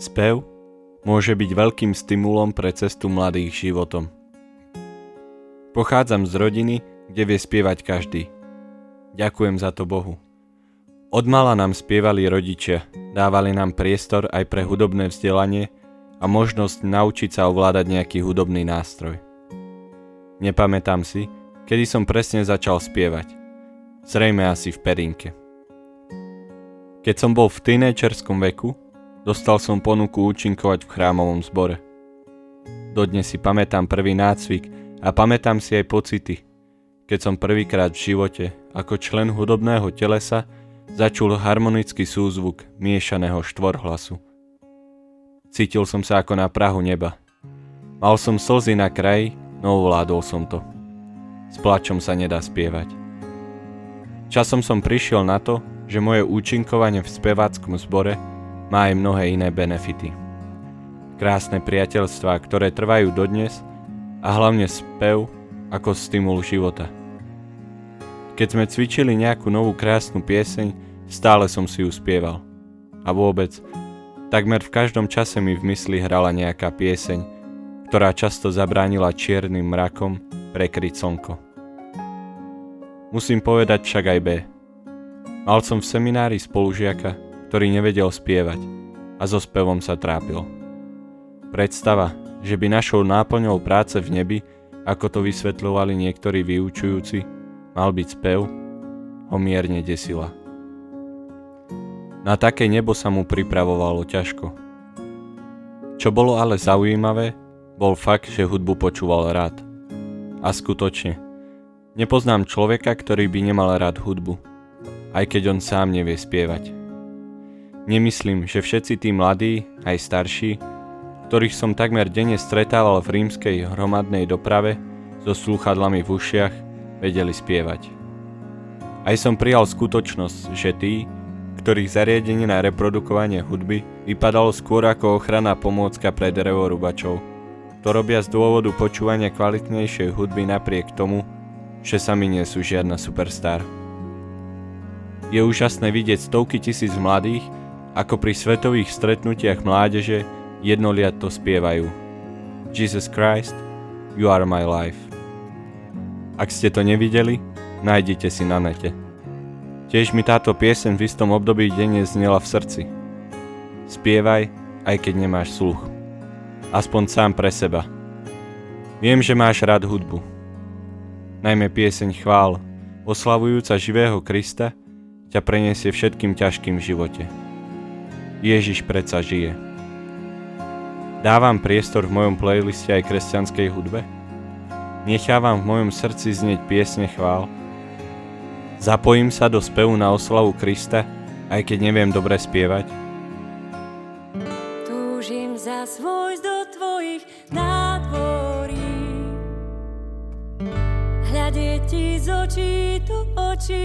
Spev môže byť veľkým stimulom pre cestu mladých životom. Pochádzam z rodiny, kde vie spievať každý. Ďakujem za to Bohu. Odmala nám spievali rodičia, dávali nám priestor aj pre hudobné vzdelanie a možnosť naučiť sa ovládať nejaký hudobný nástroj. Nepamätám si, kedy som presne začal spievať. Zrejme asi v Perinke. Keď som bol v tínedžerskom veku, dostal som ponuku účinkovať v chrámovom zbore. Dodnes si pamätám prvý nácvik a pamätám si aj pocity, keď som prvýkrát v živote ako člen hudobného telesa začul harmonický súzvuk miešaného štvorhlasu. Cítil som sa ako na prahu neba. Mal som slzy na kraji, no ovládol som to. S plačom sa nedá spievať. Časom som prišiel na to, že moje účinkovanie v speváckom zbore má aj mnohé iné benefity. Krásne priateľstvá, ktoré trvajú dodnes a hlavne spev ako stimul života. Keď sme cvičili nejakú novú krásnu pieseň, stále som si ju spieval. A vôbec, takmer v každom čase mi v mysli hrala nejaká pieseň, ktorá často zabránila čiernym mrakom prekryť slnko. Musím povedať však aj B. Mal som v seminári spolužiaka, ktorý nevedel spievať a so spevom sa trápil. Predstava, že by našou náplňou práce v nebi, ako to vysvetľovali niektorí vyučujúci, mal byť spev, ho mierne desila. Na také nebo sa mu pripravovalo ťažko. Čo bolo ale zaujímavé, bol fakt, že hudbu počúval rád. A skutočne, nepoznám človeka, ktorý by nemal rád hudbu, aj keď on sám nevie spievať. Nemyslím, že všetci tí mladí, aj starší, ktorých som takmer denne stretával v rímskej hromadnej doprave so slúchadlami v ušiach, vedeli spievať. Aj som prijal skutočnosť, že tí, ktorých zariadenie na reprodukovanie hudby vypadalo skôr ako ochranná pomôcka pre drevorúbačov, to robia z dôvodu počúvania kvalitnejšej hudby napriek tomu, že sami nie sú žiadna superstar. Je úžasné vidieť stovky tisíc mladých, ako pri svetových stretnutiach mládeže jednoliato spievajú Jesus Christ, you are my life. Ak ste to nevideli, nájdite si na nete. Tiež mi táto pieseň v istom období denne znela v srdci. Spievaj, aj keď nemáš sluch. Aspoň sám pre seba. Viem, že máš rád hudbu. Najmä pieseň chvál, oslavujúca živého Krista, ťa preniesie všetkým ťažkým v živote. Ježiš predsa žije. Dávam priestor v mojom playliste aj kresťanskej hudbe? Nechávam v mojom srdci znieť piesne chvál? Zapojím sa do spevu na oslavu Krista, aj keď neviem dobre spievať? Túžim za svojsť do tvojich nádvorí, hľadieť ti z očí do očí,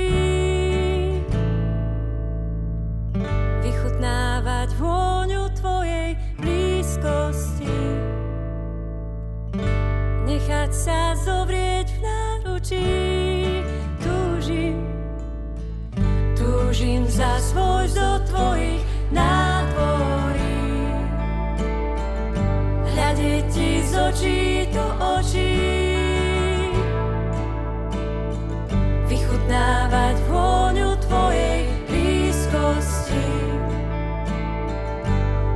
vychutnávať vôňu tvojej blízkosti, nechať sa zovrieť v náručí. Túžim za svojsť do tvojich nádvorí, hľadieť ti z očí do očí, vychutnávať vôňu tvojej blízkosti,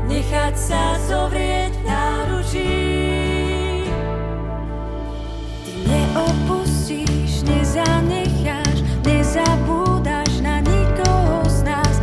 nechať sa zovrieť v náručí. Ty neopustíš, nezanecháš, nezabúdaš na nikoho z nás.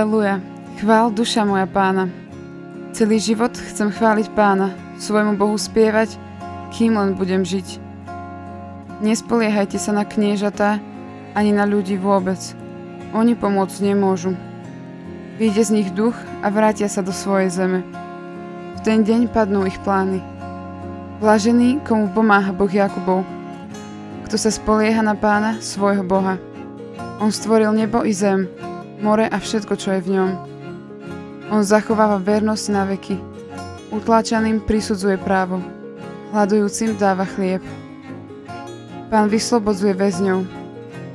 Haleluja, chvál duša moja Pána. Celý život chcem chváliť Pána, svojmu Bohu spievať, kým len budem žiť. Nespoliehajte sa na kniežatá, ani na ľudí vôbec. Oni pomôcť nemôžu. Vyjde z nich duch a vrátia sa do svojej zeme. V ten deň padnú ich plány. Blažený, komu pomáha Boh Jakubov. Kto sa spolieha na Pána, svojho Boha. On stvoril nebo i zem, more a všetko, čo je v ňom. On zachováva vernosť na veky. Utláčaným prisudzuje právo. Hladujúcim dáva chlieb. Pán vyslobodzuje väzňov.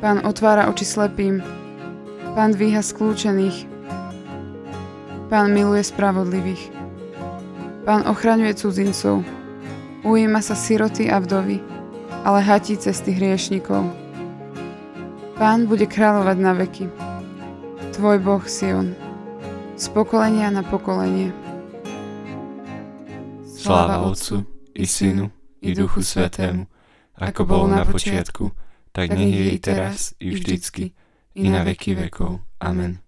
Pán otvára oči slepým. Pán dvíha skľúčených. Pán miluje spravodlivých. Pán ochraňuje cudzincov. Ujíma sa siroty a vdovy, ale hatí cesty hriešnikov. Pán bude kráľovať na veky. Tvoj Boh Sion, z pokolenia na pokolenie. Sláva Otcu, i Synu, i Duchu Svätému, ako bolo na počiatku, tak nech je i teraz, i vždycky, i na veky vekov. Amen.